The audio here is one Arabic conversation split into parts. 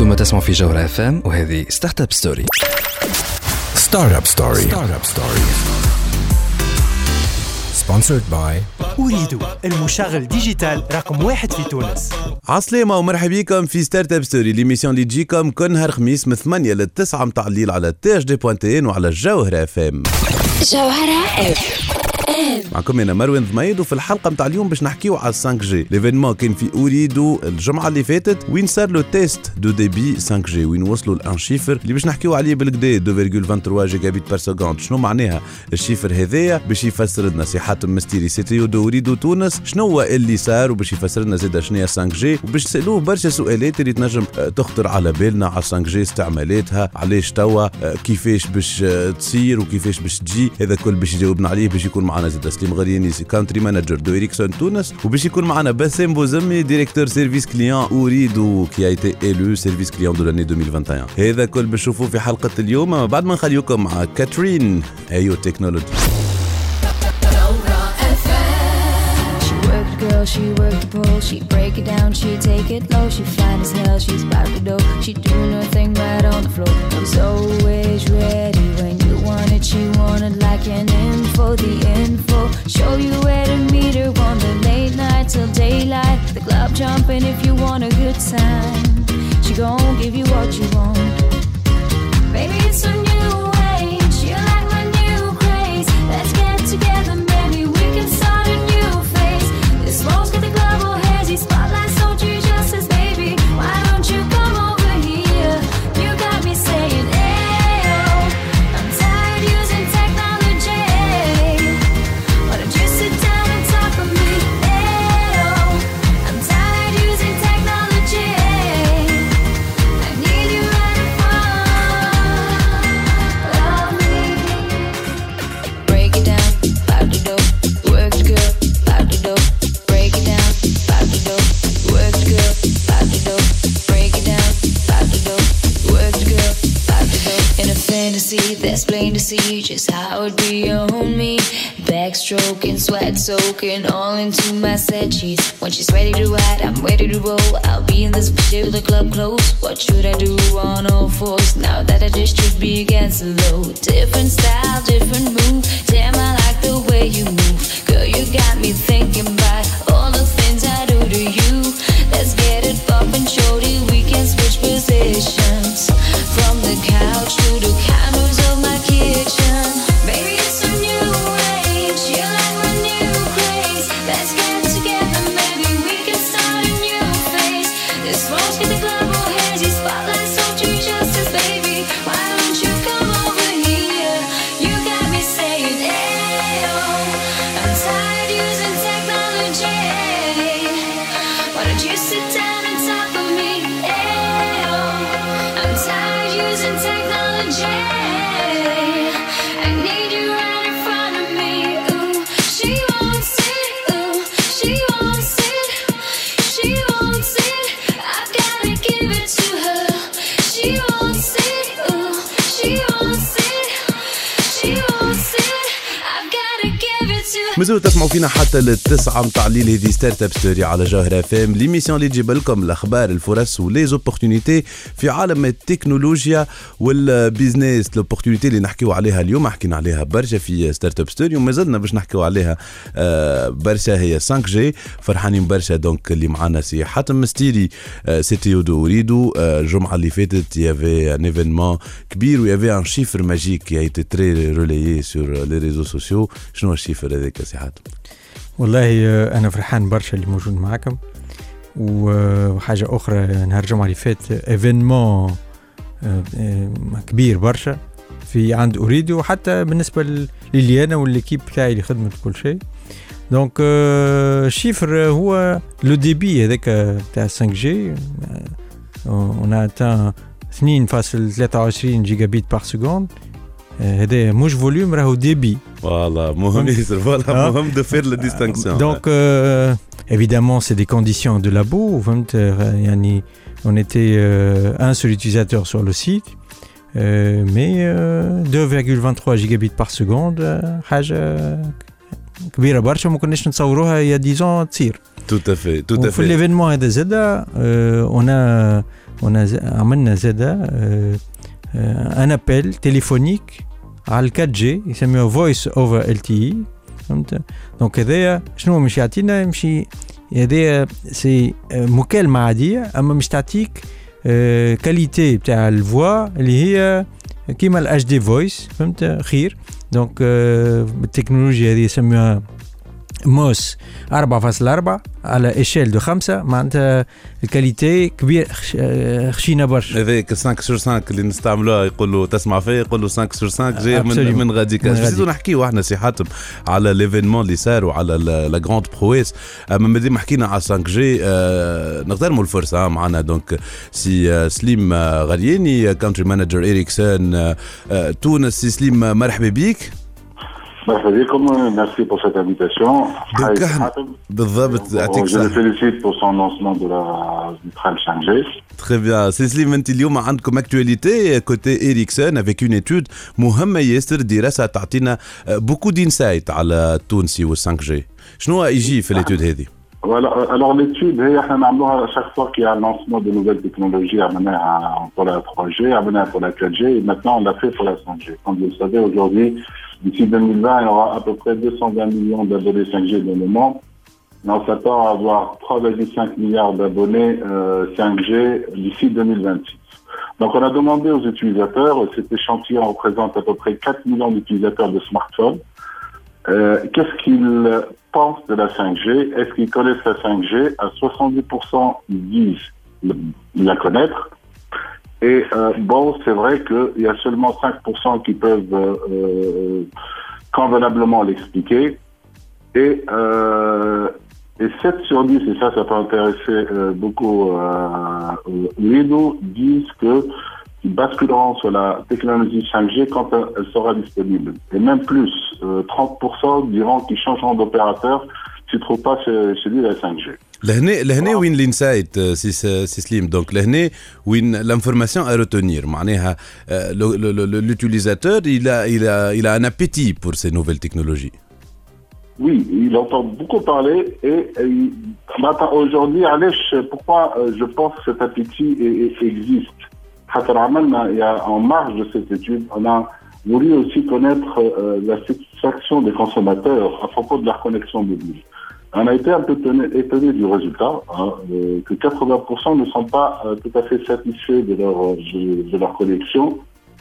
أنتم تسمعوا في جوهرة اف ام وهذه ستارت اب ستوري. Sponsored by أوريدو المشغل ديجيتال رقم 1 في تونس. عسلامة ومرحبا بكم في ستارت اب ستوري، ليميسيون اللي تجيكم كل نهار خميس من 8 ل 9 متاع الليل على تي اش دي بوانتين وعلى الجوهرة اف ام. معكم أنا مروان دمايد، وفي الحلقة متاع اليوم باش نحكيو على 5G. ليفينمون كان في أوريدو الجمعة اللي فاتت وين صار له تيست دو ديبي 5G، وين وصلوا لان شيفر اللي باش نحكيو عليه بالكدا 2.23 جيجابيت بار سكوند. شنو معناها الشيفر هذايا؟ باش يفسر لنا سي حاتم مستيري سيتيو دو أوريدو تونس شنو هو اللي صار، وباش يفسر لنا زاد شنو هي 5G، وباش تسألوه برشا سؤالات اللي تنجم تخطر على بالنا على 5G، استعمالاتها، علاش توا، كيفاش باش تصير وكيفاش باش تجي. هذا كل باش يجاوبنا عليه. باش يكون معنا زاد سليم غرياني كانتري مانجر دو إريكسون تونس، وباش يكون معنا باسم بوزمي ديريكتور سيرفيس كليان أوريدو كي ايتي إيلو سيرفيس كليان دو لاني 2021. هذا كل بشوفوه في حلقة اليوم بعد ما نخليكم مع كاترين أيو تكنولوجي. She work the pole, she break it down, she take it low. She fine as hell, she's about to go. She doing her thing right on the floor. She's always ready when you want it. She want it like an info, the info. Show you where to meet her on the late night till daylight. The club jumping if you want a good time. She gon' give you what you want. Baby, it's a new age. You like my new craze. Let's get together, maybe we can start a new phase. Smoke's got the glove all hazy, spotlights don't you just as baby. Why don't you come over here? You got me saying, ayo, I'm tired using technology. Why don't you sit down and talk with me? Ayo, I'm tired using technology. I need you right in front of me. Break it down, bout to go, work the girl, bout to go. That's plain to see just how it be on me. Backstroking, sweat soaking, all into my set sheets. When she's ready to ride, I'm ready to roll. I'll be in this bitch till the club close. What should I do on all fours now that I just should be against the load? Different style, different move. Damn, I like the way you move. Girl, you got me thinking about all the things I do to you. Let's get it poppin', shorty. We can switch positions from the couch to the cameras of my kitchen. مازالوا تسمعوا فينا حتى للتسعة متاع الليل. هذه ستارت اب ستوري على جوهرة فام، ليميسيون اللي تجيب لكم الاخبار، الفرص وليزوبورتونيتي في عالم التكنولوجيا والبيزنس. الاوبورتونيتي اللي نحكيو عليها اليوم حكينا عليها برشا في ستارت اب ستوري ومازلنا باش نحكيو عليها برشا، هي 5G. فرحانين برشا دونك اللي معنا سي حاتم مستيري سي تي او دو أوريدو. الجمعه اللي فاتت يافي ان ايفينمون كبير ويافي ان شيفر ماجيك كي ايتي تري ريلايي سور لي ريزو سوسيو. شنو الشيفر هذاك؟ والله أنا فرحان برشا اللي موجود معكم. وحاجة أخرى، نهار الجمعة اللي فات إيفينمون كبير برشا في عند أوريدو، حتى بالنسبة للي أنا والكيب بتاعي اللي خدمت كل شيء. دونك شيفر هو لو ديبي هذاك بتاع 5G، ونعطى 2.23 جيجابيت بار سكوند. هذا مش فوليوم، راهو ديبي. Voilà, مهم ياسر، voilà مهم de faire la distinction. Donc évidemment c'est des conditions de labo. يعني on était un seul utilisateur sur le site, mais 2,23 gigabits par seconde حاجة كبيرة برشا ما كناش نتصوروها il y a 10 ans تصير. Tout à fait, tout à fait. وفي l'événement هذا زاد on a عملنا زادة ان ابل تليفونيك على 4G يسميوه فويس اوفر ال تي. فهمت؟ دونك هذايا شنو مش يعطينا، يمشي هذايا سي مكالمه عاديه اما مش تعطيك كاليتي تاع الفوا اللي هي كيما الاتش دي فويس. فهمت؟ خير. دونك بالتكنولوجيا هذه يسميوها موس 4.4 على اشيل دو 5، معناتها الكاليتي كبير، خشينا برشا. هذاك 5/5 اللي نستعملوها يقولوا تسمع فيه، يقولوا 5/5 جاي من غاديك. نزيدو نحكيو احنا سي حاتم على ليفينمون اللي صار وعلى لا غروند برويس، اما مادام ما حكينا على 5G نغتنموا الفرصه. معنا دونك سي سليم غرياني، كونتري مانجر إريكسون تونس. سي سليم مرحبا بيك. مرحبا بكم، ميرسي بور سيت انفيتاسيون. بالضبط يعطيك الصحة. فيليسيت بور سون لونسمون دو لا ميترال شانجي. Très bien. سي سليم انت اليوم عندكم اكتواليتي كوتي إريكسون افيك اون اتود مهمة ياسر، دراسة تعطينا بوكو دينسايت على التونسي وال 5G. شنو يجي في الاتود هذه؟ فوالا الوغ ليتود هي احنا نعملوها شاك فوا كي على لونسمون دو نوفيل تكنولوجي. عملناها بور لا 3G، عملناها بور لا 4G، ماتنون لا في بور لا 5G. كوم فو سافي اوجوردي d'ici 2020, il y aura à peu près 220 millions d'abonnés 5G dans le monde. Et on s'attend à avoir 3,5 milliards d'abonnés 5G d'ici 2026. Donc on a demandé aux utilisateurs, cet échantillon représente à peu près 4 millions d'utilisateurs de smartphones, qu'est-ce qu'ils pensent de la 5G ? Est-ce qu'ils connaissent la 5G ? À 70% disent la connaître. Et bon, c'est vrai qu'il y a seulement 5% qui peuvent convenablement l'expliquer. Et 7 sur 10, et ça peut intéresser beaucoup Ooredoo, disent qu'ils basculeront sur la technologie 5G quand elle sera disponible. Et même plus, 30% diront qu'ils changeront d'opérateur s'ils ne trouvent pas celui de la 5G. لهنا وين الانسايت سي سليم، دونك لهنا وين لانفورماسيون ا روتونير، معناها لوتيليزاتور الى ان ابيتي بور سي نوفيل تكنولوجي. Oui, il entend beaucoup parler et aujourd'hui, pourquoi je pense que cet appétit existe. Il y a en marge de cette étude, on a voulu aussi connaître la satisfaction des consommateurs à propos de leur connexion mobile. On a été un peu étonné du résultat, que 80% ne sont pas tout à fait satisfaits de leur connexion,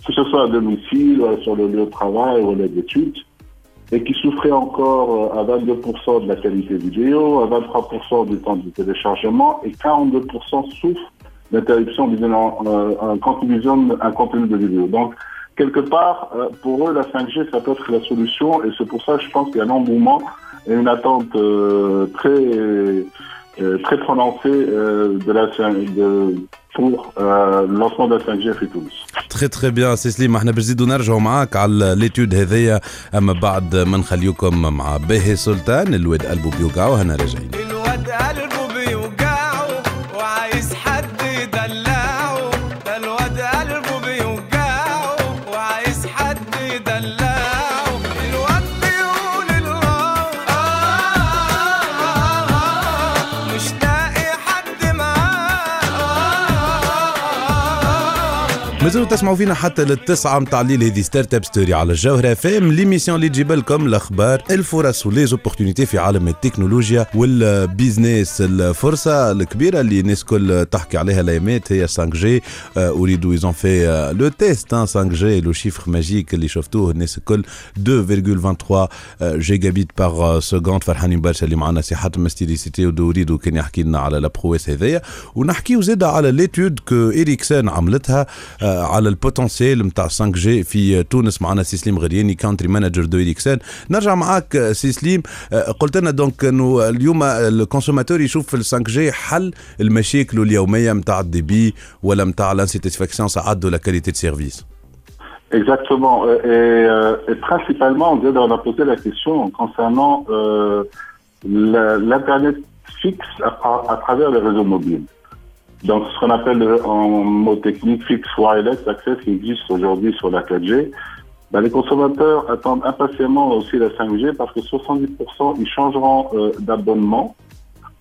que ce soit à domicile, sur le lieu de travail ou lieu d'études, et qui souffraient encore à 22% de la qualité vidéo, à 23% du temps de téléchargement, et 42% souffrent d'interruptions en contenu de vidéo. Donc, quelque part, pour eux, la 5G, ça peut être la solution, et c'est pour ça que je pense qu'il y a l'engouement et une attente très prononcée pour le lancement de la 5G في تونس. تري تري بيان سي سليم، احنا باش نزيدو نرجعوا معاك على ليتود هذيا، اما بعد ما نخليوكم مع باهي سلطان، الواد قلبو بيوقع، وهنا راجعين. الواد قلبو بيوقع وعايز حد يدلعه، ده الواد قلبو بيوقع وعايز حد يدلعه. مازلوا تسمعوا فينا حتى للتسعة متاع الليل، هذه ستارت اب ستوري على الجوهرة FM، ليميسيون اللي تجيب لكم الاخبار، الفرص وليزوبورتينيتي في عالم التكنولوجيا والبيزنس. الفرصة الكبيرة اللي الناس كل تحكي عليها الايامات هي 5G. أريدو ايزون في لو تيست 5G، لو شيفر ماجيك اللي شفتوه الناس الكل 2.23 جيجابيت باغ سكوند. فرحانين برشا اللي معنا سي حاتم مستيري سيتي ودوريدو كان يحكي لنا على لا برويس هذيا، ونحكيو زاده على ليتود كو إريكسون عملتها على البوتنسيال متاع 5G في تونس. معنا سي سليم غرياني، كونتري مانجر دو إريكسون. نرجع معاك سي سليم، قلت لنا دونك انه اليوم الكونسوماتور يشوف في 5G حل المشاكل اليوميه متاع الديبي ولا متاع لانسيتيسفاكسيون ساعات ولا كاليتي دو سيرفيس. Exactement. Et principalement on a posé la question concernant l'internet fixe à travers les réseaux mobiles. Donc, ce qu'on appelle en mot technique Fixed Wireless Access qui existe aujourd'hui sur la 4G, ben, les consommateurs attendent impatiemment aussi la 5G parce que 70% ils changeront d'abonnement,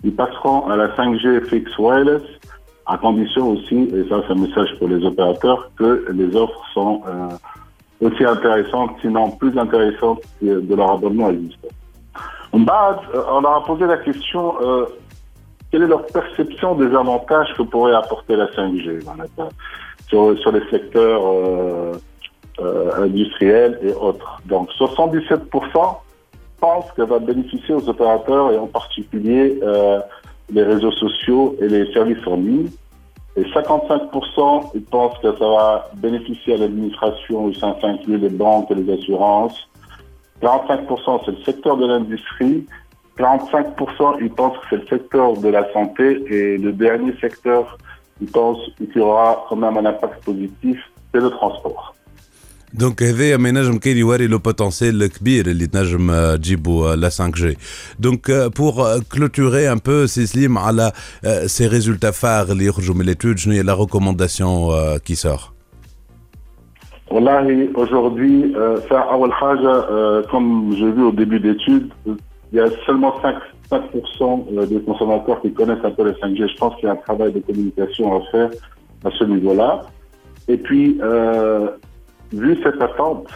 ils passeront à la 5G Fixed Wireless à condition aussi, et ça c'est un message pour les opérateurs, que les offres sont aussi intéressantes, sinon plus intéressantes que de leur abonnement existant. On leur a posé la question quelle est leur perception des avantages que pourrait apporter la 5G sur les secteurs industriels et autres. Donc 77% pensent qu'elle va bénéficier aux opérateurs et en particulier les réseaux sociaux et les services en ligne. Et 55% ils pensent que ça va bénéficier à l'administration, où ça inclut les banques et les assurances. 45% c'est le secteur de l'industrie, 45% ils pensent que c'est le secteur de la santé et le dernier secteur ils pensent qu'il y aura quand même un impact positif, c'est le transport. دونك هذايا ما ينجم كاين يوري لو بوتونسيال الكبير اللي تنجم تجيبو لا 5G. دونك بور كلوتوري ان بو سي سليم على سي ريزولتا فار اللي يخرجوا من ليتود شنو هي لا ريكومونداسيون كي سور؟ والله aujourd'hui اول حاجه comme j'ai vu au début d'études, il y a seulement 5% des consommateurs qui connaissent un peu la 5G. Je pense qu'il y a un travail de communication à faire à ce niveau-là. Et puis vu cette attente,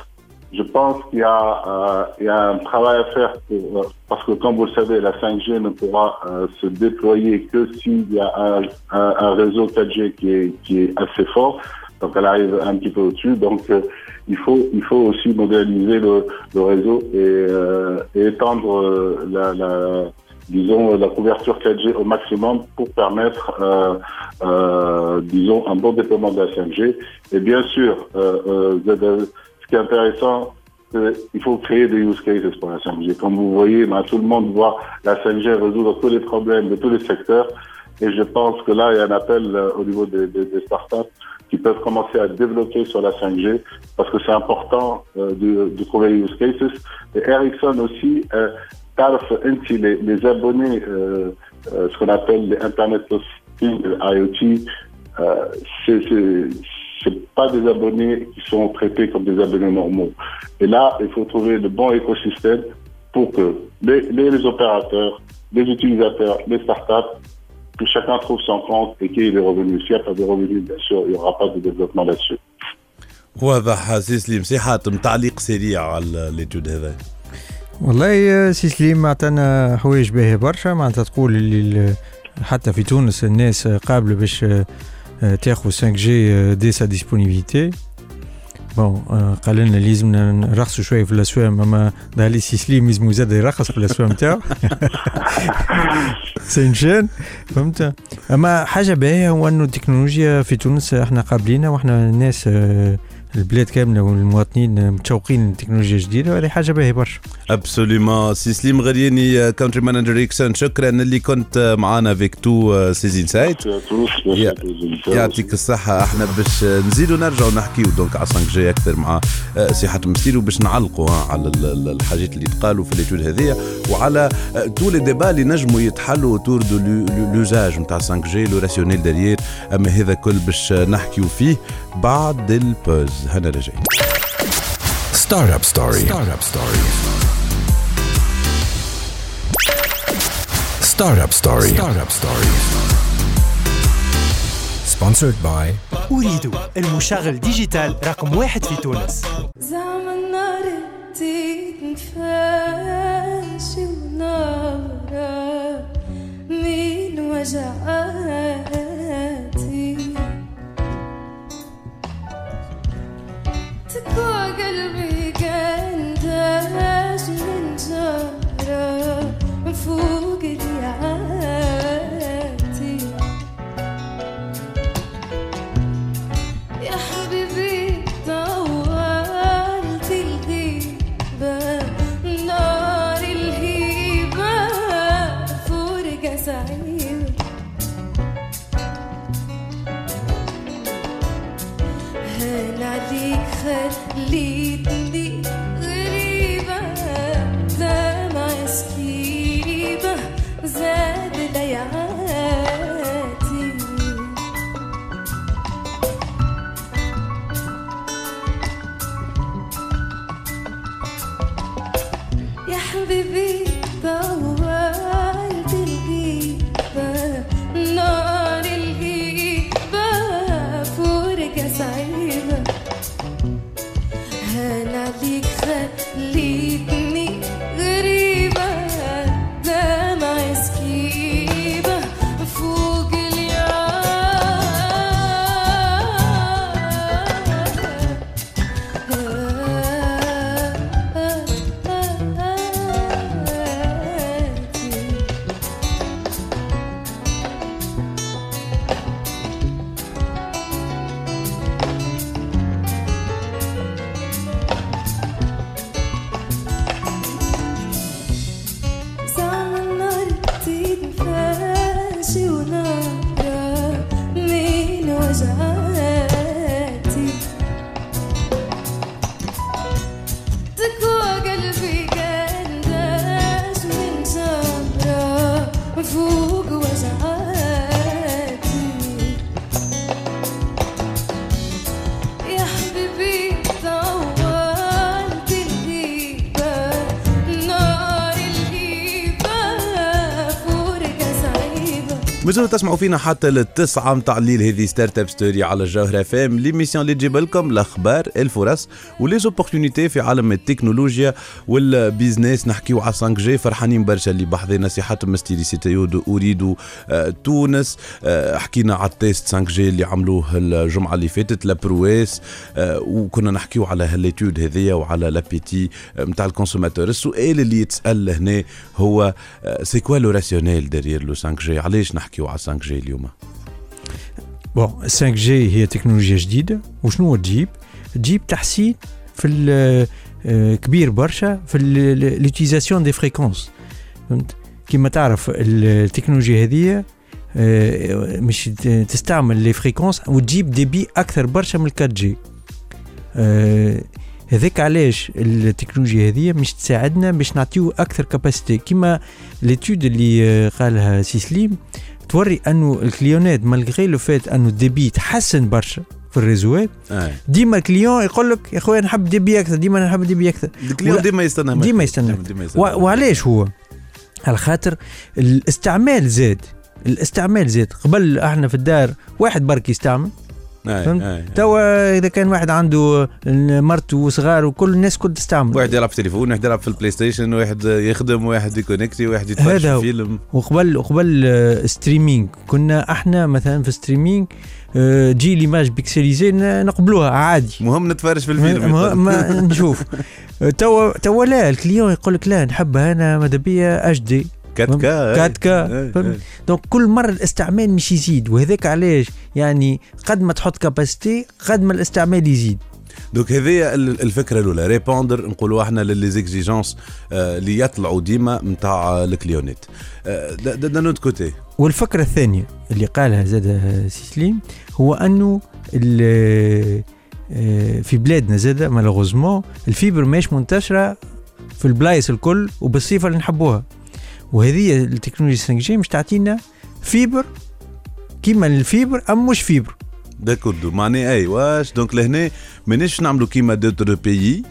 je pense qu'il y a, un travail à faire pour, parce que comme vous le savez, la 5G ne pourra se déployer que s'il y a un réseau 4G qui est assez fort. Donc elle arrive un petit peu au-dessus. Donc il faut aussi moderniser le réseau et étendre la couverture 4G au maximum pour permettre un bon déploiement de la 5G. Et bien sûr, ce qui est intéressant, c'est qu'il faut créer des use cases pour la 5G. Comme vous voyez, tout le monde voit la 5G résoudre tous les problèmes de tous les secteurs. Et je pense que là, il y a un appel au niveau des startups qui peuvent commencer à développer sur la 5G parce que c'est important de trouver les use cases. Et Ericsson aussi... les abonnés, ce qu'on appelle les Internet of Things, IoT, c'est pas des abonnés qui sont traités comme des abonnés normaux. Et là, il faut trouver le bon écosystème pour que les opérateurs, les utilisateurs, les startups, que chacun trouve son compte et qu'il y ait des revenus. S'il n'y a pas de revenus, bien sûr, il n'y aura pas de développement là-dessus. واضح سي سليم. سي حاتم تعليق سريع على ليتود هذا. والله سي سليم عطانا حوايج باهية برشا، معناتها تقول اللي حتى في تونس الناس قابلة باش تاخذ 5G دي سا ديسبونيبيليتي. بون قال لنا لازمنا نرخصوا شوية في الأسوام، أما ظهرلي سي سليم لازم زاد يرخص في الأسوام تاعو سينشان، فهمت؟ أما حاجة باهية هو أنه التكنولوجيا في تونس احنا قابلينها وإحنا الناس البلاد كامله والمواطنين متشوقين لتكنولوجيا جديده، وهذه حاجه باهيه برشا. ابسوليومون. سي سليم غرياني كونتري مانجر إريكسون، شكرا اللي كنت معنا فيك تو سيزين سايد. يعطيك الصحه. احنا باش نزيدوا نرجعوا نحكيوا دونك على 5G اكثر مع سي حاتم مستيري، وباش نعلقوا على الحاجات اللي تقالوا في ليتود هذه وعلى طول الديبا اللي نجموا يتحلوا تور دو لوزاج نتاع 5G لو راسيونيل ديريير. اما هذا كل باش نحكيوا فيه بعد البوز. هنا رجع ستارت اب ستوري سبونسرد باي أوريدو، المشغل ديجيتال رقم 1 في تونس. زمن نارتي تنفاشي ونارة من وجعاتي تقوى قلبي قنداش من جارة من فوق ديعاتي يا حبيبي طولت الغيبة نار الهيبة فرقة سعيدة هل عليك خليتني غريبة دمع سكيبة زاد ليعاتي يا حبيبي طولت الغيبة حاجاتي تكوى قلبي قنداش من زمرة فوق وجعاتي يا حبيبي طولت الهيبة نار الهيبة فورك صعيبة. مازلتوا تسمعوا فينا حتى للتسعة متاع الليل. هذه ستارت اب ستوري على الجوهرة فام، ليميسيون اللي تجيب لكم الاخبار، الفرص وليزوبورتينيتي في عالم التكنولوجيا والبيزنس. نحكيو على 5G، فرحانين برشا اللي بحضينا سي حاتم مستيري سي تي او دو اوريدو تونس. حكينا على التيست 5G اللي عملوه الجمعه اللي فاتت لابرويس، وكنا نحكيو على هاليتود هذيا وعلى لابيتي متاع الكونسوماتور. السؤال اللي يتسال هنا هو سي كوا لو راسيونيل ديرير لو 5G، علاش نحكيو على 5G اليوم؟ بون 5G هي تكنولوجيا جديده، وشنو تجيب؟ تجيب تحسين في كبير برشا في ليوتيزاسيون دي فريكونس. فهمت؟ كيما تعرف التكنولوجيا هذه مش تستعمل لي فريكونس وتجيب ديبي اكثر برشا من 4G. هذاك علاش التكنولوجيا هذه مش تساعدنا باش نعطيو اكثر كاباسيتي. كيما ليتود اللي قالها سي سليم توري انه الكليونات مالغري لو فات انه الديبي تحسن برشا في الريزوات، ديما الكليون يقول لك يا خويا نحب ديبي اكثر، ديما نحب ديبي اكثر، الكليون ديما يستنى وعلاش هو؟ على خاطر الاستعمال زاد، الاستعمال زاد. قبل احنا في الدار واحد برك يستعمل، توا اذا كان واحد عنده مرته وصغار وكل الناس كل تستعمل، واحد يلعب في التليفون، واحد يلعب في البلاي ستيشن، واحد يخدم، واحد يكونكتي، واحد يتفرج في فيلم. وقبل ستريمينج كنا احنا مثلا في ستريمينج جي ليماج بيكسليزي نقبلوها عادي، مهم نتفرج في الفيلم ما نشوف. توا لا، الكليون يقول لك لا نحبها انا ماذا بيا اتش دي 4K. دونك كل مره الاستعمال مش يزيد، وهذاك علاش يعني قد ما تحط كاباسيتي قد ما الاستعمال يزيد. دونك هذه الفكره الاولى، ريبوندر نقولوا احنا لليزيجيجونس اللي يطلعوا ديما نتاع الكليونات دون نوت كوتي. والفكره الثانيه اللي قالها زاد سي سليم هو انه في بلادنا زاد مالوغوزمون الفيبر ماش منتشره في البلايص الكل وبالصفه اللي نحبوها، وهذه التكنولوجيا 5G مش تعطينا فيبر كيما الفيبر أم مش فيبر داكو دو معناه أي واش. دونك لهنا مانيش نعملو كيما دوتر بيي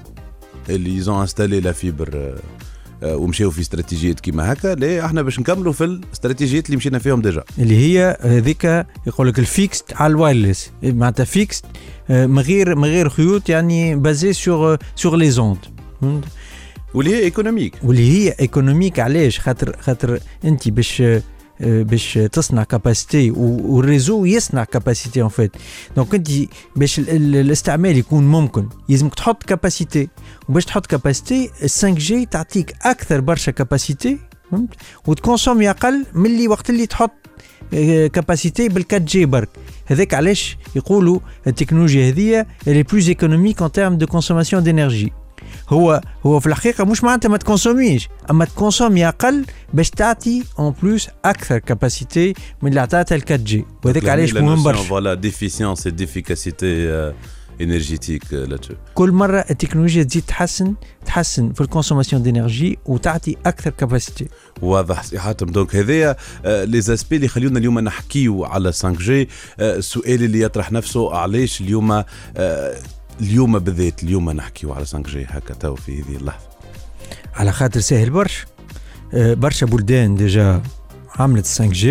اللي يزون انستالي لا فيبر ومشيو في استراتيجيات كيما هكا. لا، احنا باش نكملوا في الاستراتيجيات اللي مشينا فيهم ديجا، اللي هي هذيك يقول لك الفيكست على الوايرلس، معناتها فيكست من غير خيوط، يعني بازي سور لي زوند، واللي هي ايكونوميك. علاش؟ خاطر انت باش تصنع كاباسيتي والريزو يصنع كاباسيتي ان فيت. دونك انت باش الاستعمال يكون ممكن لازمك تحط كاباسيتي، وباش تحط كاباسيتي 5G تعطيك اكثر برشا كاباسيتي، فهمت؟ وتكونسومي اقل من اللي وقت اللي تحط كاباسيتي بال 4G برك. هذاك علاش يقولوا التكنولوجيا هذه اللي بلوز ايكونوميك ان تيرم دو كونسوماسيون دينيرجي. هو في الحقيقه مش معناتها ما تكونسوميش، اما تكونسومي اقل باش تعطي اون بلوس اكثر كاباسيتي من اللي عطاتها ال 4G. وهذاك علاش مهم برشا. فوالا ديفيسيونس ديفيكاسيتي انرجيتيك. كل مره التكنولوجيا تزيد تحسن في الكونسوماسيون دينيرجي وتعطي اكثر كاباسيتي. واضح سي حاتم. دونك هذيا لي زاسبي اللي خليونا اليوم نحكيو على 5G. السؤال اللي يطرح نفسه، علاش اليوم بالذات اليوم نحكيو على 5G هكا تو في هذه اللحظه؟ على خاطر سهل برشا بلدان ديجا عملت 5G.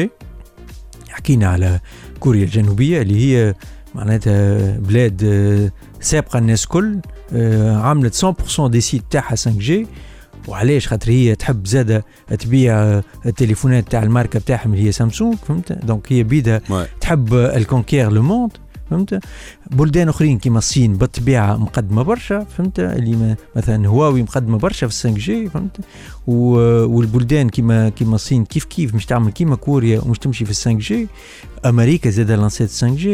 حكينا على كوريا الجنوبيه اللي هي معناتها بلاد سابقه الناس كل، عملت 100% دي سيت تاعها 5G. وعلاش؟ خاطر هي تحب زاده تبيع التليفونات تاع الماركه بتاعهم اللي هي سامسونج، فهمت؟ دونك هي بيدها تحب الكونكير لو موند، فهمت؟ بلدان اخرين كيما الصين بالطبيعه مقدمه برشا، فهمت؟ اللي مثلا هواوي مقدمه برشا في 5G، فهمت؟ والبلدان كيما الصين كيف مش تعمل كيما كوريا ومش تمشي في 5G. امريكا زاد لانسات 5G.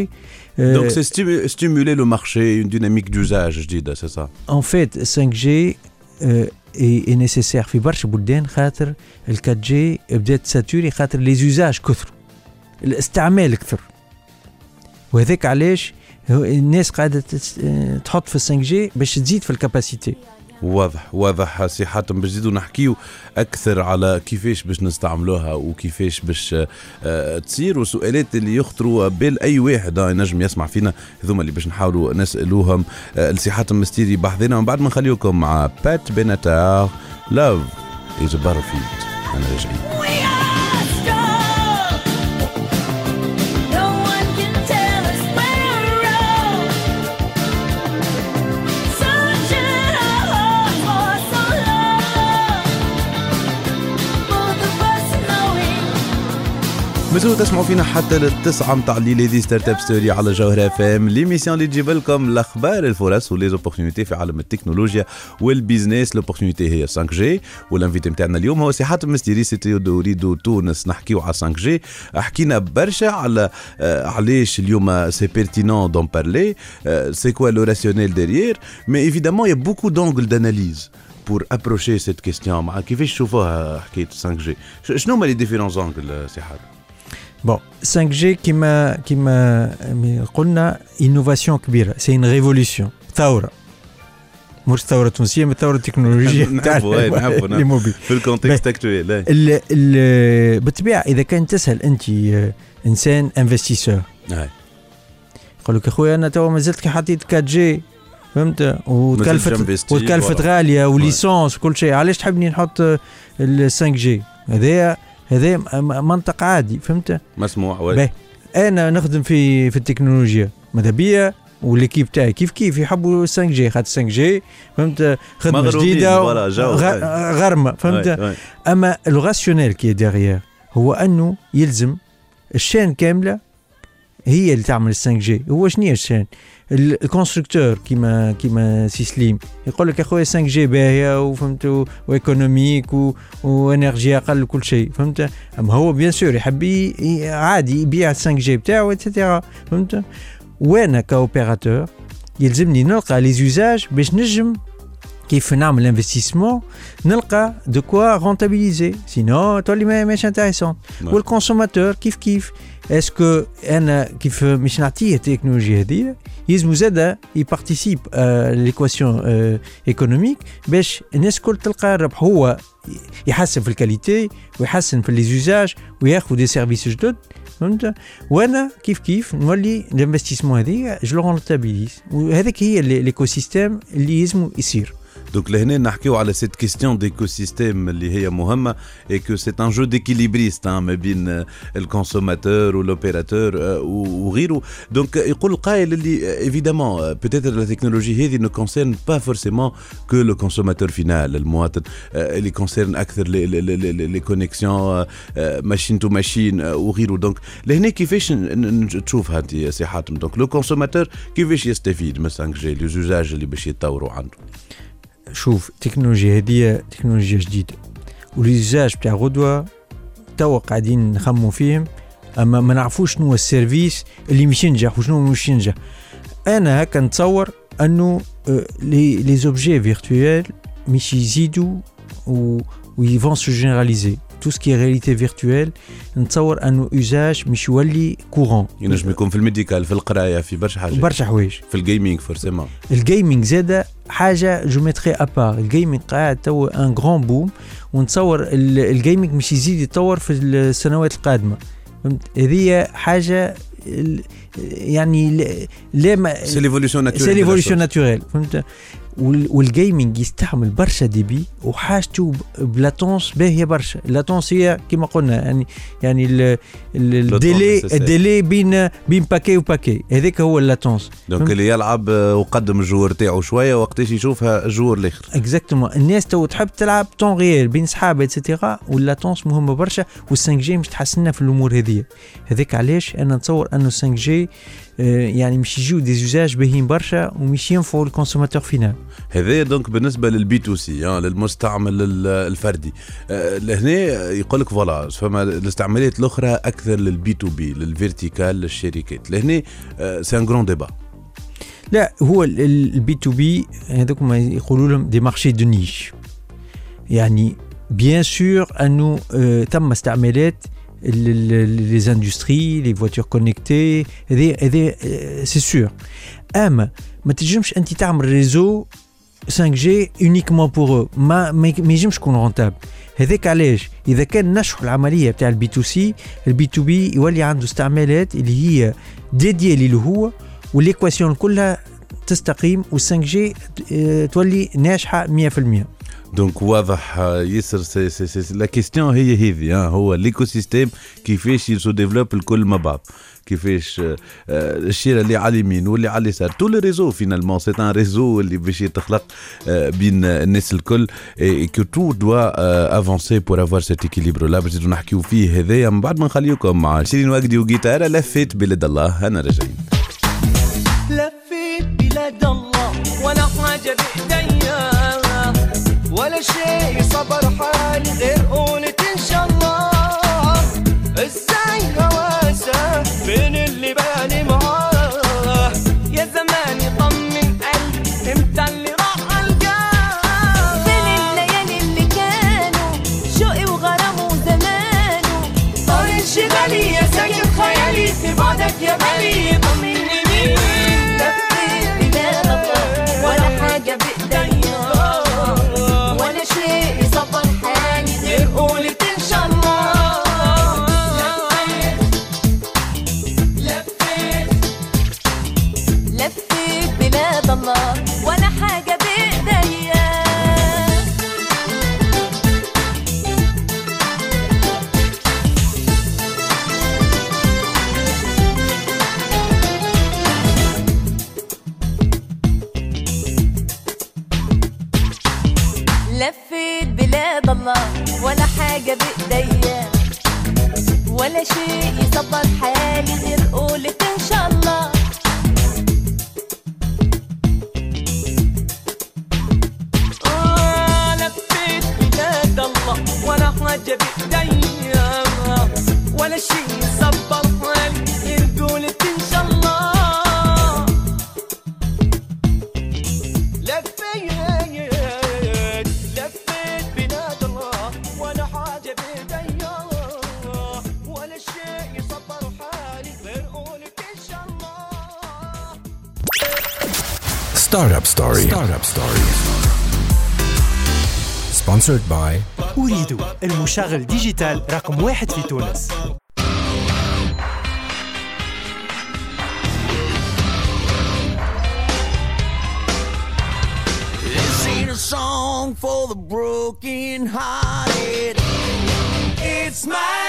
دونك سي ستيمولي لو مارشي اون ديناميك دوزاج جديده، سي سا ان فيت 5G اي نيسيسير في برشا بلدان، خاطر ال 4G بدات ساتوري، خاطر لي زوزاج كثر، الاستعمال كثر. وهذاك علاش الناس قاعده تحط في 5G باش تزيد في الكاباسيتي. واضح سي حاتم، باش نزيدو نحكيو اكثر على كيفاش باش نستعملوها وكيفاش باش تصير، وسؤالات اللي يخطروا بال اي واحد ينجم يسمع فينا، هذوما اللي باش نحاولوا نسالوهم لسي حاتم مستيري بحذنا. ومن بعد ما نخليوكم مع بات بيناتار لاف از بارفيت. انا راجعين مازالوا تسمعوا فينا حتى للتسعة متاع الليل. هذه ستارت اب ستوري على جوهرة FM، ليميسيون اللي تجيب لكم الاخبار، الفرص وليزوبورتينيتي في عالم التكنولوجيا والبيزنس. لوبورتينيتي هي 5G، والانفيتي متاعنا اليوم هو سي حاتم مستيري سي دوريدو تونس. نحكيو على 5G، حكينا برشا على علاش اليوم سي بيرتينون دون بارلي، سي كوا لو راسيونيل ديريير، مي ايفيدامون يا بوكو دونغل داناليز pour approcher cette question. مع كيفاش تشوفوها حكايه 5G؟ شنو هما لي ديفيرونس انغل سي حاتم؟ Bon, 5G qui m'a قلنا innovation كبيرة، c'est une révolution، ثورة، مش ثورة تونسية، بل ثورة تكنولوجية. نحبو لي موبيل في الكونتكست اكتويل. بالطبيعة إذا كان تسأل أنت إنسان انفستيسور يقول لك أخويا أنا توا مازلت كي حطيت 4G فهمت وتكلفت غالية وليسونس وكل شيء، علاش تحبني نحط ال 5G؟ هذا منطق عادي فهمت مسموح. وي انا نخدم في التكنولوجيا، ماذا بيا والليكيب تاعي كيف يحبوا 5G، خاطر 5G فهمت خدمه جديده غرمه فهمت. اما الراسيونيل كي ديغيير هو انه يلزم الشين كامله هي اللي تعمل 5G. هو شنو هي الشين؟ الكونستركتور كيما سي سليم يقول لك اخويا 5G باهيه وفهمتوا وايكونوميك وانرجي اقل وكل شيء فهمت. اما هو بيان سور يحب عادي يبيع 5G بتاعو اتسيتيرا فهمت. وانا كاوبيراتور يلزمني نلقى لي زوزاج باش نجم كيف نعمل انفستيسمون نلقى دو كوا رونتابيليزي، سينو تولي ماهيش انتريسون. والكونسوماتور كيف اسكو انا كيف مش نعطيه التكنولوجيا هذه يلزمو زاده يبارتيسيب ليكواسيون ايكونوميك باش الناس كل تلقى الربح. هو يحسن في الكاليتي ويحسن في لي زوزاج وياخذ دي سيرفيس جدد فهمت. وانا كيف نولي الانفستيسمون هذه جو لو رونتابيليز، وهذاك هي ليكوسيستيم اللي يلزمو يصير. Donc لهنا نحكيو على cette question d'écosystème اللي هي مهمة، et que c'est un jeu d'équilibriste ما بين الكونسوماتور والأوبيراتور وغيره. Donc يقول القائل اللي évidemment peut-être la technologie هذه ne concerne pas forcément que le consommateur final المواطن، اللي concerne أكثر les connexions machine to machine وغيره. Donc لهنا كيفاش تشوفها أنت سي حاتم؟ Donc le consommateur كيفاش يستفيد من 5G، les usages اللي باش يتطوروا عنده؟ شوف التكنولوجيا هذه تكنولوجيا جديده والزاج بتاع غدوه توا قاعدين نخمو فيهم، اما ما نعرفوش شنو السيرفيس اللي مش ينجح وشنو مش ينجح. انا هكا نتصور انه لي زوبجي فيرتويل مش يزيدوا ويفون سو جينيراليزي تو سكي رياليتي فيرتويل. نتصور انه يوزاج مش يولي كورون، ينجم يكون في الميديكال، في القرايه، في برشا حاجات، برشا حوايج، في الجيمنج فورسيمون. الجيمنج زاده حاجه جو ميتري ابار، الجيمنج قاعد تو ان غران بوم، ونتصور الجيمنج مش يزيد يتطور في السنوات القادمه. هذه حاجه يعني لا سيليفوليوشن ناتوريل فهمت. والجيمنج يستعمل برشا ديبي وحاجته بلاتونس باهيه برشا. اللاتونس هي كما قلنا يعني الديلي بين باكي وباكي، هذاك هو اللاتونس. دونك اللي يلعب وقدم الجور تاعو شويه وقتاش يشوفها الجور الاخر اكزاكتومون. الناس تو تحب تلعب طون ريال بين صحابها اتسيتيرا، واللاتونس مهمه برشا، وال5 جي مش تحسننا في الامور هذه. هذاك علاش انا نتصور انه 5 جي يعني مش يجيو دي زوزاج باهيين برشا ومش ينفعوا الكونسوماتور فينا. هذا دونك بالنسبه للبي تو سي للمستعمل الفردي. لهنا يقول لك فوالا فما الاستعمالات الاخرى اكثر للبي تو بي للفيرتيكال للشركات. لهنا سي ان غران ديبا. لا هو البي تو بي هذوك ما يقولوا لهم دي مارشي دو نيش، يعني بيان سور انه تم استعمالات les industries, les voitures connectées, c'est sûr. Mais ما تنجمش انت تعمل réseau 5G uniquement pour eux, ما يجمش يكون rentable. هذاك علاش اذا كان نشرح العمليه بتاع البي تو سي البي تو بي يولي عنده استعمالات اللي هي ديديا ليه هو والايكواسيون كلها تستقيم و5G تولي ناجحه 100%. دونك واضح ياسر لا كيستيون هي هذه هو ليكو سيستيم كيفاش يسو ديفلوب الكل مع بعض كيفاش الشيره اللي على اليمين واللي على اليسار تو لو ريزو فينالمون سي ان ريزو اللي باش يتخلق بين الناس الكل كو تو دوا افونسي بور افوار سيت اكيليبر لا باش نحكيو فيه هذايا من بعد ما نخليوكم مع شيرين واقدي وجيتار لفيت بلاد الله. انا راجعين لفيت بلاد الله وانا حاجه بيديا ولا شيء صبر حالي غير قولت إن شاء الله إزاي هواسة من اللي بالي معاه يا زماني طمن قلبي امتى اللي راح ألقاه فين الليالي اللي كانوا شوقي وغرامه وزمانه طارق شغالي يا ساكن خيالي في بعدك يا بالي طمني بيه لفيت بلاد الله ولا حاجة بإيديا ولا شيء يصبر حالي غير قولك إن شاء الله لفيت بلاد الله ولا حاجة بإيديا ولا شيء يصبر حالي غير قولك إن شاء الله لفيت بلاد الله ولا حاجة بإيديا Startup Story Sponsored by أوريدو المشغل ديجيتال رقم 1 في تونس. This ain't a song for the broken hearted. It's my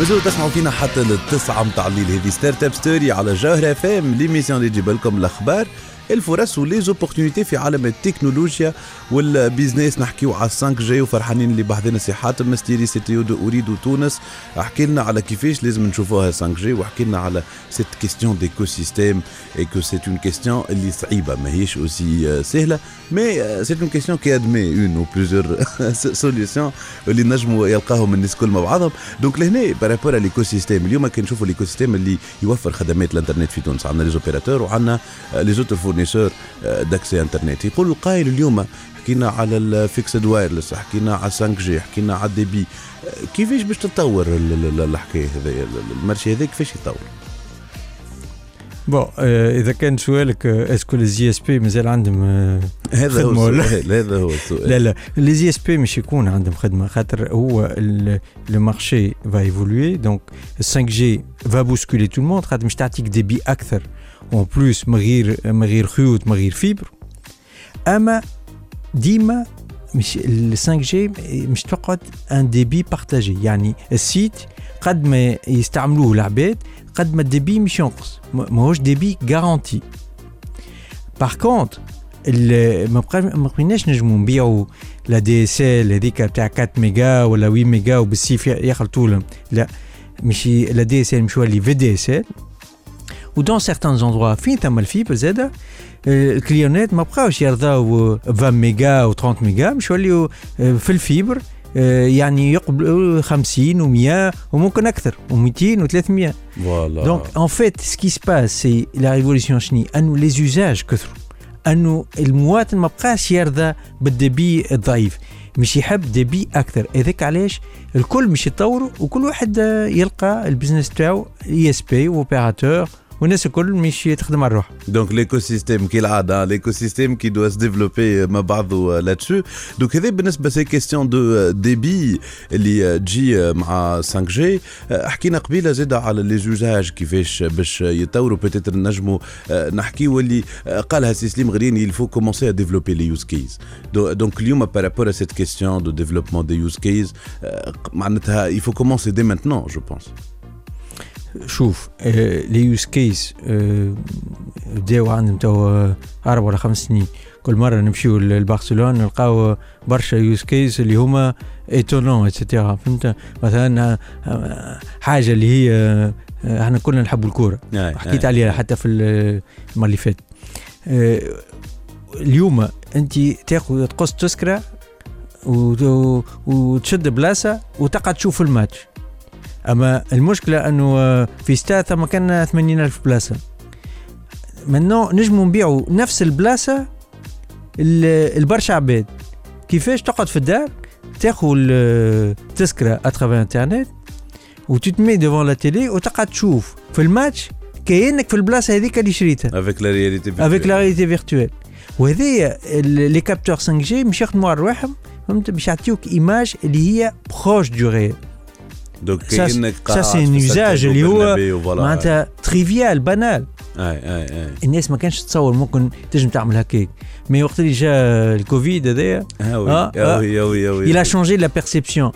مازلوا تسمعوا فينا حتى للتسعة متاع الليل. هذه ستارت اب ستوري على جوهرة FM ليميسيون اللي تجيب لكم الاخبار الفرص وليزوبورتونيتي في عالم التكنولوجيا والبيزنس. نحكيو على 5G وفرحانين اللي بحذنا سي حاتم مستيري سي تي او دو أوريدو تونس. احكي لنا على كيفاش لازم نشوفوها 5G واحكي لنا على سيت كيستيون ديكو سيستيم اي كو سي اون كيستيون اللي صعيبه ماهيش اوسي سهله مي سي اون كيستيون كي ادمي اون او بليزيور سوليوشن اللي نجموا يلقاهم الناس كل مع بعضهم. دونك لهنا بارابور ليكو سيستيم اليوم كنشوفوا ليكو سيستيم اللي يوفر خدمات الانترنت في تونس. عندنا لي زوبيراتور وعندنا لي زوتر نشر داكسي انترنت. يقول القائل اليوم حكينا على الفيكسد وايرلس حكينا على 5G حكينا على دي بي كيفاش باش تتطور الحكايه هذايا المارشي هذا كيفاش يتطور بون اذا كان سؤالك اسكو لي جي اس بي مازال عندهم هذا هو السؤال لا لي جي اس بي مش يكون عندهم خدمه خاطر هو لو مارشي va évoluer donc 5G va bousculer tout le monde خاطر مش تعطيك دي بي اكثر en plus من غير خيوط من غير فيبر. اما ديما مش ال 5G مش تقعد ان ديبي بارتاجي يعني السيت قد ما يستعملوه العباد قد ما الديبي مش ينقص ماهوش ديبي غارانتي. باغ كونت ما بقيناش نجمو نبيعو لا دي اس ال هذيك تاع 4 ميجا ولا 8 ميجا وبالسيف يخلطوا لهم لا مش لا دي اس ال مش ولا في دي اس ال و dans certains endroits فين تم الفيبر زاده الكليونات ما بقاوش يرضاو 20 ميجا و 30 ميجا مشوليو في الفيبر يعني يقبل 50 و100 وممكن اكثر و200 و300 فوالا. دونك ان فيت سكي سباس سي لا ريفولوسيون شني انه لي زوزاج كثروا، انه المواطن ما بقاش يرضى بالدبي الضعيف، مش يحب دبي اكثر. هذاك علاش الكل مش يتطوروا وكل واحد يلقى البزنس تاعو، اي اس بي اوبيراتور والناس الكل مش يخدم على روحها. دونك ليكوسيستيم كي العاده ليكوسيستيم كي دو اس ديفلوبي مع بعضه لا تشو. دونك هذه بالنسبه سي كيستيون دو ديبي اللي تجي مع 5G. حكينا قبيله زيد على لي زوزاج كيفاش باش يتطوروا، بيتيتر نجموا نحكيوا اللي قالها سي سليم غريني، يلفو كومونسي ا ديفلوبي لي يوز كيز. دونك اليوم بارابور ا سيت كيستيون دو ديفلوبمون دي يوز كيز معناتها يلفو كومونسي دي مانتنون جو بونس. شوف لي يوز كيس بداو عندهم تو 4 ولا 5 سنين، كل مره نمشيو لبرشلونه نلقاو برشا يوز كيس اللي هما ايتونون اتسيتيرا. فهمت؟ مثلا حاجه اللي هي احنا كلنا نحبوا الكوره، حكيت عليها حتى في المره اللي فاتت. اليوم انت تاخذ تقص تسكره وتشد بلاصه وتقعد تشوف الماتش. اما المشكله انه في ستاد ثم كان 80,000 بلاصه، منو نجموا نبيعوا نفس البلاصه البرشا عباد. كيفاش تقعد في الدار تاخذ التذكره اترافير انترنت وتتمي ديفون لا تيلي وتقعد تشوف في الماتش كأنك في البلاصه هذيك اللي شريتها افيك لا رياليتي فيرتوال. وهذه لي كابتور 5G مش يخدموا على روحهم، فهمت؟ باش يعطيوك ايماج اللي هي بروش دو ريال. سا سي ان يوزاج اللي هو معناتها تريفيال بنال. اي الناس ما كانش تتصور ممكن تنجم تعمل هكاك. مي وقت اللي جا الكوفيد هذايا وي الى شونجي لا بيرسيبسيون،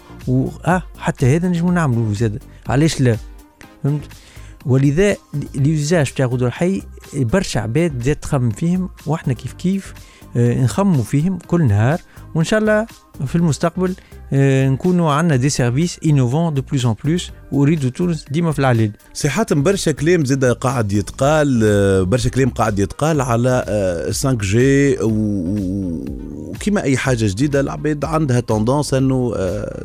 حتى هذا نجمو نعملوه زاد، علاش لا؟ فهمت؟ ولذا اليوزاج تاع غدر الحي برشا عباد زاد تخمم فيهم، واحنا كيف كيف نخمموا فيهم كل نهار. وان شاء الله في المستقبل نكونوا عندنا دي سيرفيس انوفون دو بلوس ان بلوس وريدو تونس ديما في العليل. سي حاتم، برشا كلام زاد قاعد يتقال، برشا كلام قاعد يتقال على 5G، وكما اي حاجه جديده العباد عندها توندونس انه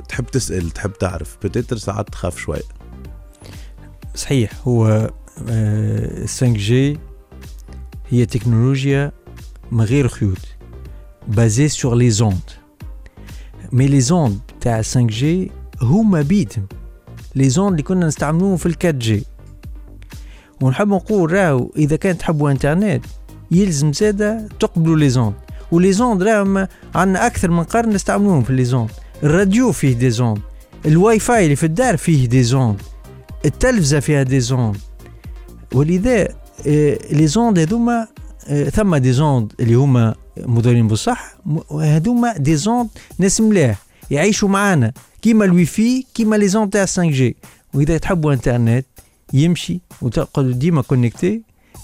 تحب تسال، تحب تعرف، بتيتر ساعات تخاف شويه. صحيح، هو 5G هي تكنولوجيا من غير خيوط بازي سور لي زوند. مي لي زوند تاع 5G هما بيتهم لي زوند اللي كنا نستعملوهم في 4G. ونحب نقول راهو اذا كان تحبوا انترنت يلزم زاده تقبلوا لي زوند، ولي زوند راهم عندنا اكثر من قرن نستعملوهم في لي زوند. الراديو فيه دي زوند، الواي فاي اللي في الدار فيه دي زوند، التلفزه فيها دي زوند. ولذا لي زوند هذوما ثم دي زوند اللي هما مديرين بالصح، هذوما دي زوند ناس ملاح يعيشوا معانا كيما الويفي كيما لي زوند تاع 5G. واذا تحبوا انترنت يمشي وتقعدوا ديما كونيكتي،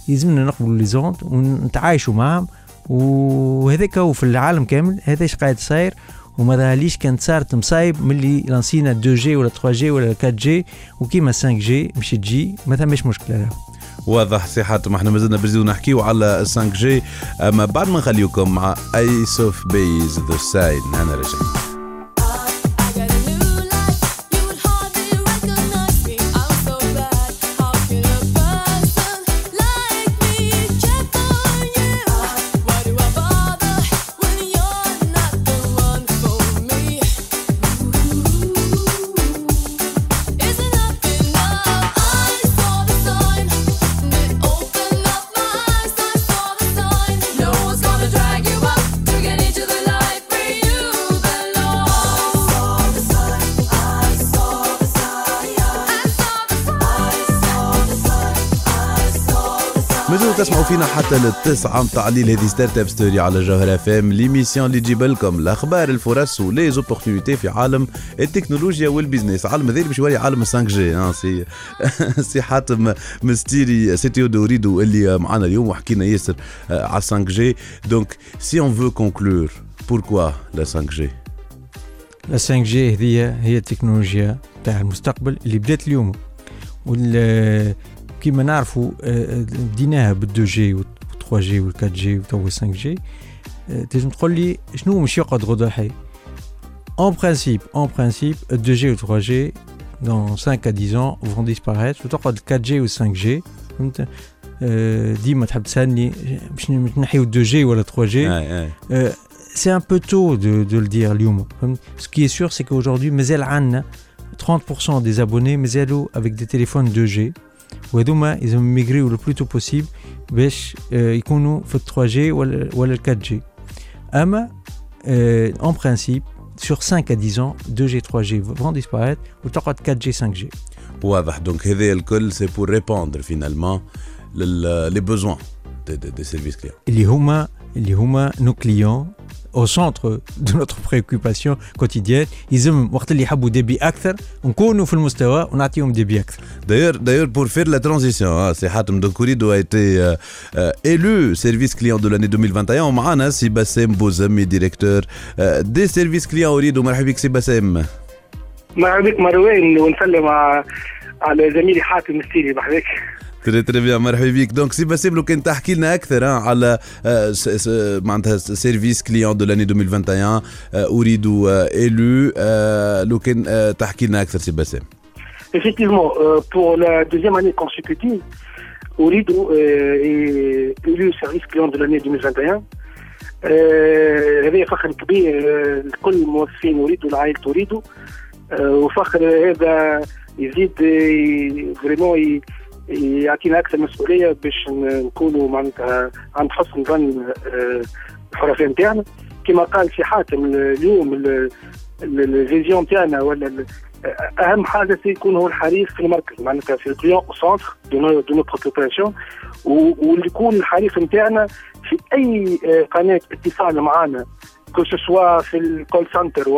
لازمنا نقبلوا لي زوند ونتعايشوا معهم. وهذاك هو في العالم كامل، هذاش قاعد صاير. وما ظهرليش كانت صارت مصايب ملي لانسينا 2G ولا 3G ولا 4G، وكيما 5G مشي تجي ما ثماش مشكله له. واضح سي حاتم، احنا مازلنا بزيدو نحكيو على 5G، اما بعد ما نخليكم مع ايس اوف بيز ذا سايد. انا رجع تسمعوا فينا حتى للتسعة متاع الليل. هذه ستارت اب ستوري على جوهرة FM، ليميسيون اللي تجيب لكم الاخبار، الفرص ولي زوبورتينيتي في عالم التكنولوجيا والبيزنس. عالم هذا اللي باش يولي عالم 5G. سي حاتم مستيري سي تيو دوريدو اللي معنا اليوم، وحكينا ياسر على 5G. دونك سي اون فو كونكلور بوركوا لا 5G. لا 5G هذه هي التكنولوجيا تاع المستقبل اللي بدات اليوم، وال كما نعرفوا بديناها بال2G وال3G وال4G وتو 5G. تنجم تقول لي شنو مش يقعد غدا حي؟ En principe, 2G ou 3G, dans 5 à 10 ans, vont disparaître. Ou 4G ou 5G. ديما تحب تسالني باش نحيو 2G ولا 3G. C'est un peu tôt de le dire اليوم. Ce qui est sûr, c'est qu'aujourd'hui, مازال عندنا 30% des abonnés مازالوا avec des téléphones 2G. وهذوما ils ont migré le plus tôt possible باش يكونوا في 3G ولا 4G. اما en principe, sur 5 à 10 ans, 2G, 3G vont disparaître ou 4G, 5G. واضح. Donc هذا الكل c'est pour répondre finalement les besoins des services clients. اللي هما nos clients au centre de notre préoccupation quotidienne. يزم وقت اللي يحبوا دبي اكثر نكونوا في المستوى ونعطيهم دبي اكثر. D'ailleurs pour faire la transition, c'est Hatem de Ooredoo a été élu service client de l'année 2021 ومعنا سي بسام بوزمي ديريكتور des services clients Ooredoo. مرحبا بك سي بسام. مرحبا بك مروان ونسلم على زميلي حاتم مستيري. مرحبا بك. تري تري بيان. مرحبا بيك. دونك سي باسم لو كان تحكي لنا اكثر على معناتها سيرفيس كليون دو لاني 2021 أوريدو إلو لو كان تحكي لنا اكثر سي باسم. Effectivement, pour la deuxième année consécutive, Ooredoo est élu service client de l'année 2021. هذا فخر كبير لكل موظفين أوريدو لعائلة أوريدو، وفخر هذا يزيد فريمون يعطينا أكثر مسؤولية باش نكونوا معناتها عند حسن ظن الحرفاء نتاعنا. كما قال في حاتم اليوم الفيزيون نتاعنا ولا أهم حاجة يكون هو الحريف في المركز، معناتها في الكليون سونتر دو نو بريكوباسيون، واللي يكون الحريف نتاعنا في أي قناة اتصال معانا كوسوا في الكول سنتر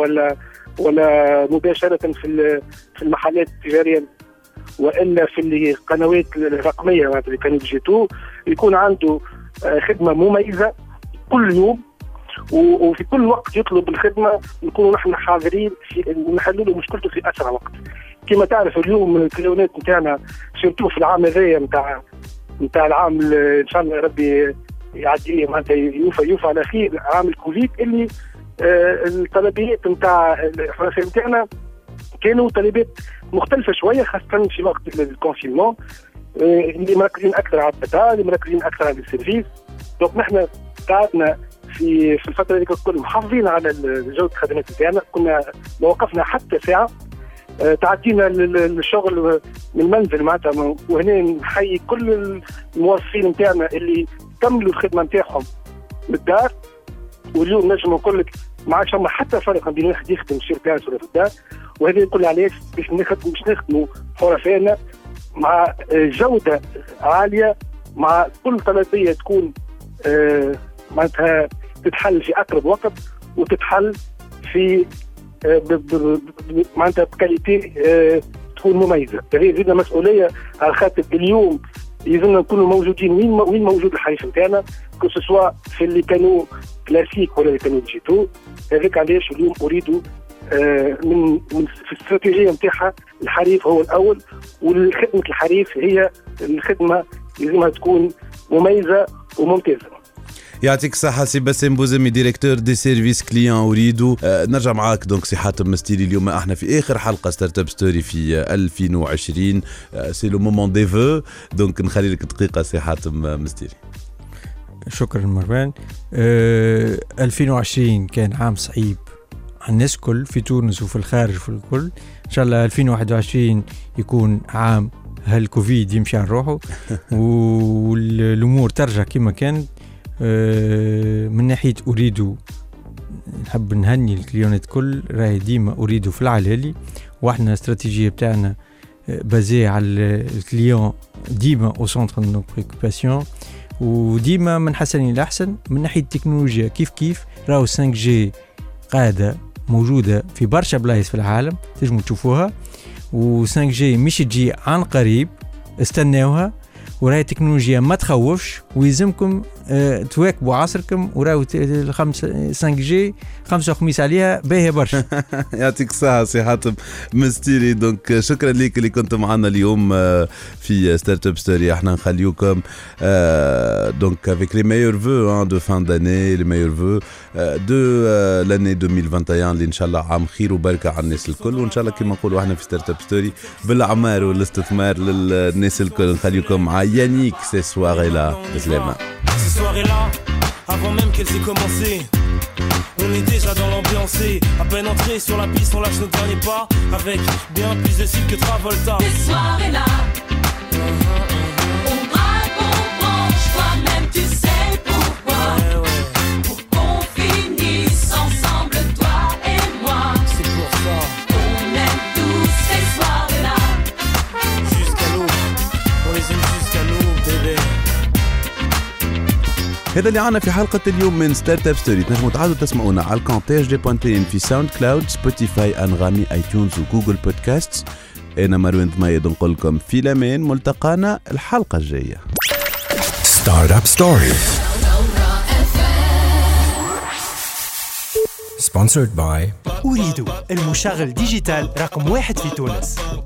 ولا مباشرة في المحلات التجارية وإلا في القنوات الرقمية مثل قناة جيتو، يكون عنده خدمة مميزة كل يوم وفي كل وقت يطلب الخدمة نكونوا نحن حاضرين نحلله مشكلته في أسرع وقت. كما تعرف اليوم التليفونات نتاعنا سيرتو في العام هذايا نتاع العام إن شاء الله ربي يعدي معناتها يوفى على خير عام الكوفيد، اللي الطلبيات نتاع الحرفاء نتاعنا كانوا طلبات مختلفة شوية، خاصة في وقت الكونفينمون اللي مركزين أكثر على الداتا، اللي مركزين أكثر على السيرفيس. دونك نحن قعدنا في الفترة اللي كنا محافظين على جودة الخدمات نتاعنا، كنا ما وقفنا حتى ساعة، تعدينا الشغل من المنزل معناتها. وهنا نحيي كل الموظفين نتاعنا اللي كملوا الخدمة نتاعهم من الدار، واليوم نجم نقول لك ما عادش فما حتى فرق بين واحد يخدم في الشركة ولا في الدار. وهذا يقول علاش باش نخدموا حرفائنا مع جودة عالية، مع كل طلبية تكون معناتها تتحل في أقرب وقت وتتحل في معناتها بكاليتي تكون مميزة. هذه زيدنا مسؤولية على خاطر اليوم يلزمنا نكونوا موجودين وين موجود الحريف نتاعنا، كسوا في اللي كانوا كلاسيك ولا اللي كانوا ديجيتو. هذاك علاش اليوم أوريدو من الاستراتيجية نتاعها الحريف هو الأول، والخدمة الحريف هي الخدمة لازمها تكون مميزة وممتازة. يعطيك الصحة سي باسم بوزمي ديريكتور دي سيرفيس كليان أوريدو. نرجع معاك دونك سي حاتم مستيري. اليوم احنا في اخر حلقة ستارت اب ستوري في 2020، سي لو مومون دي فو، دونك نخلي لك دقيقة سي حاتم مستيري. شكرا مروان. 2020 كان عام صعيب الناس كل في تونس وفي الخارج وفي الكل. إن شاء الله 2021 يكون عام هالكوفيد يمشي عن روحه والأمور ترجع كما كانت. من ناحية أوريدو نحب نهني الكليونات كل، راهي ديما أوريدو في العلالي، واحنا استراتيجية بتاعنا بازي على الكليون ديما أو سنتر نو بريكوباسيون، وديما من حسن إلى أحسن. من ناحية التكنولوجيا كيف راهو 5G قاعدة موجودة في برشا بلايص في العالم تنجموا تشوفوها، و 5G مش تجي عن قريب، استناوها. وراهي التكنولوجيا ما تخوفش ويلزمكم تواكبوا عصركم. وراه 5G 55 عليها باهي برشا. يعطيك الصحة سي حاتم مستيري، دونك شكرا لك اللي كنت معنا اليوم في ستارت اب ستوري. احنا نخليوكم دونك افيك لي ميور فو دو فان داني، لي ميور فو دو لاني 2021 اللي ان شاء الله عام خير وبركه على الناس الكل، وان شاء الله كما نقولوا احنا في ستارت اب ستوري بالاعمار والاستثمار للناس الكل. نخليوكم مع يانيك سي سواري لا بسلامه. Cette soirée-là, avant même qu'elle s'est commencée, on est déjà dans l'ambiance. À peine entré sur la piste, on lâche nos derniers pas avec bien plus de cibles que Travolta. Cette soirée-là, on braque, on branche, toi-même tu sais pourquoi. Ouais. Pour qu'on finisse ensemble, toi et moi. C'est pour ça. On aime tous ces soirées-là. Jusqu'à l'aube, on les aime jusqu'à l'aube, bébé. هذا اللي عنا في حلقة اليوم من ستارت اب ستوري. تنجموا تعادوا تسمعونا على الكونتاج دي بونتين في ساوند كلاود، سبوتيفاي، انغامي، اي تونز وجوجل بودكاست. انا مروان دمايد نقول لكم في لمين ملتقانا الحلقة الجاية. ستارت اب ستوري سبونسرد باي أوريدو، المشغل ديجيتال رقم 1 في تونس.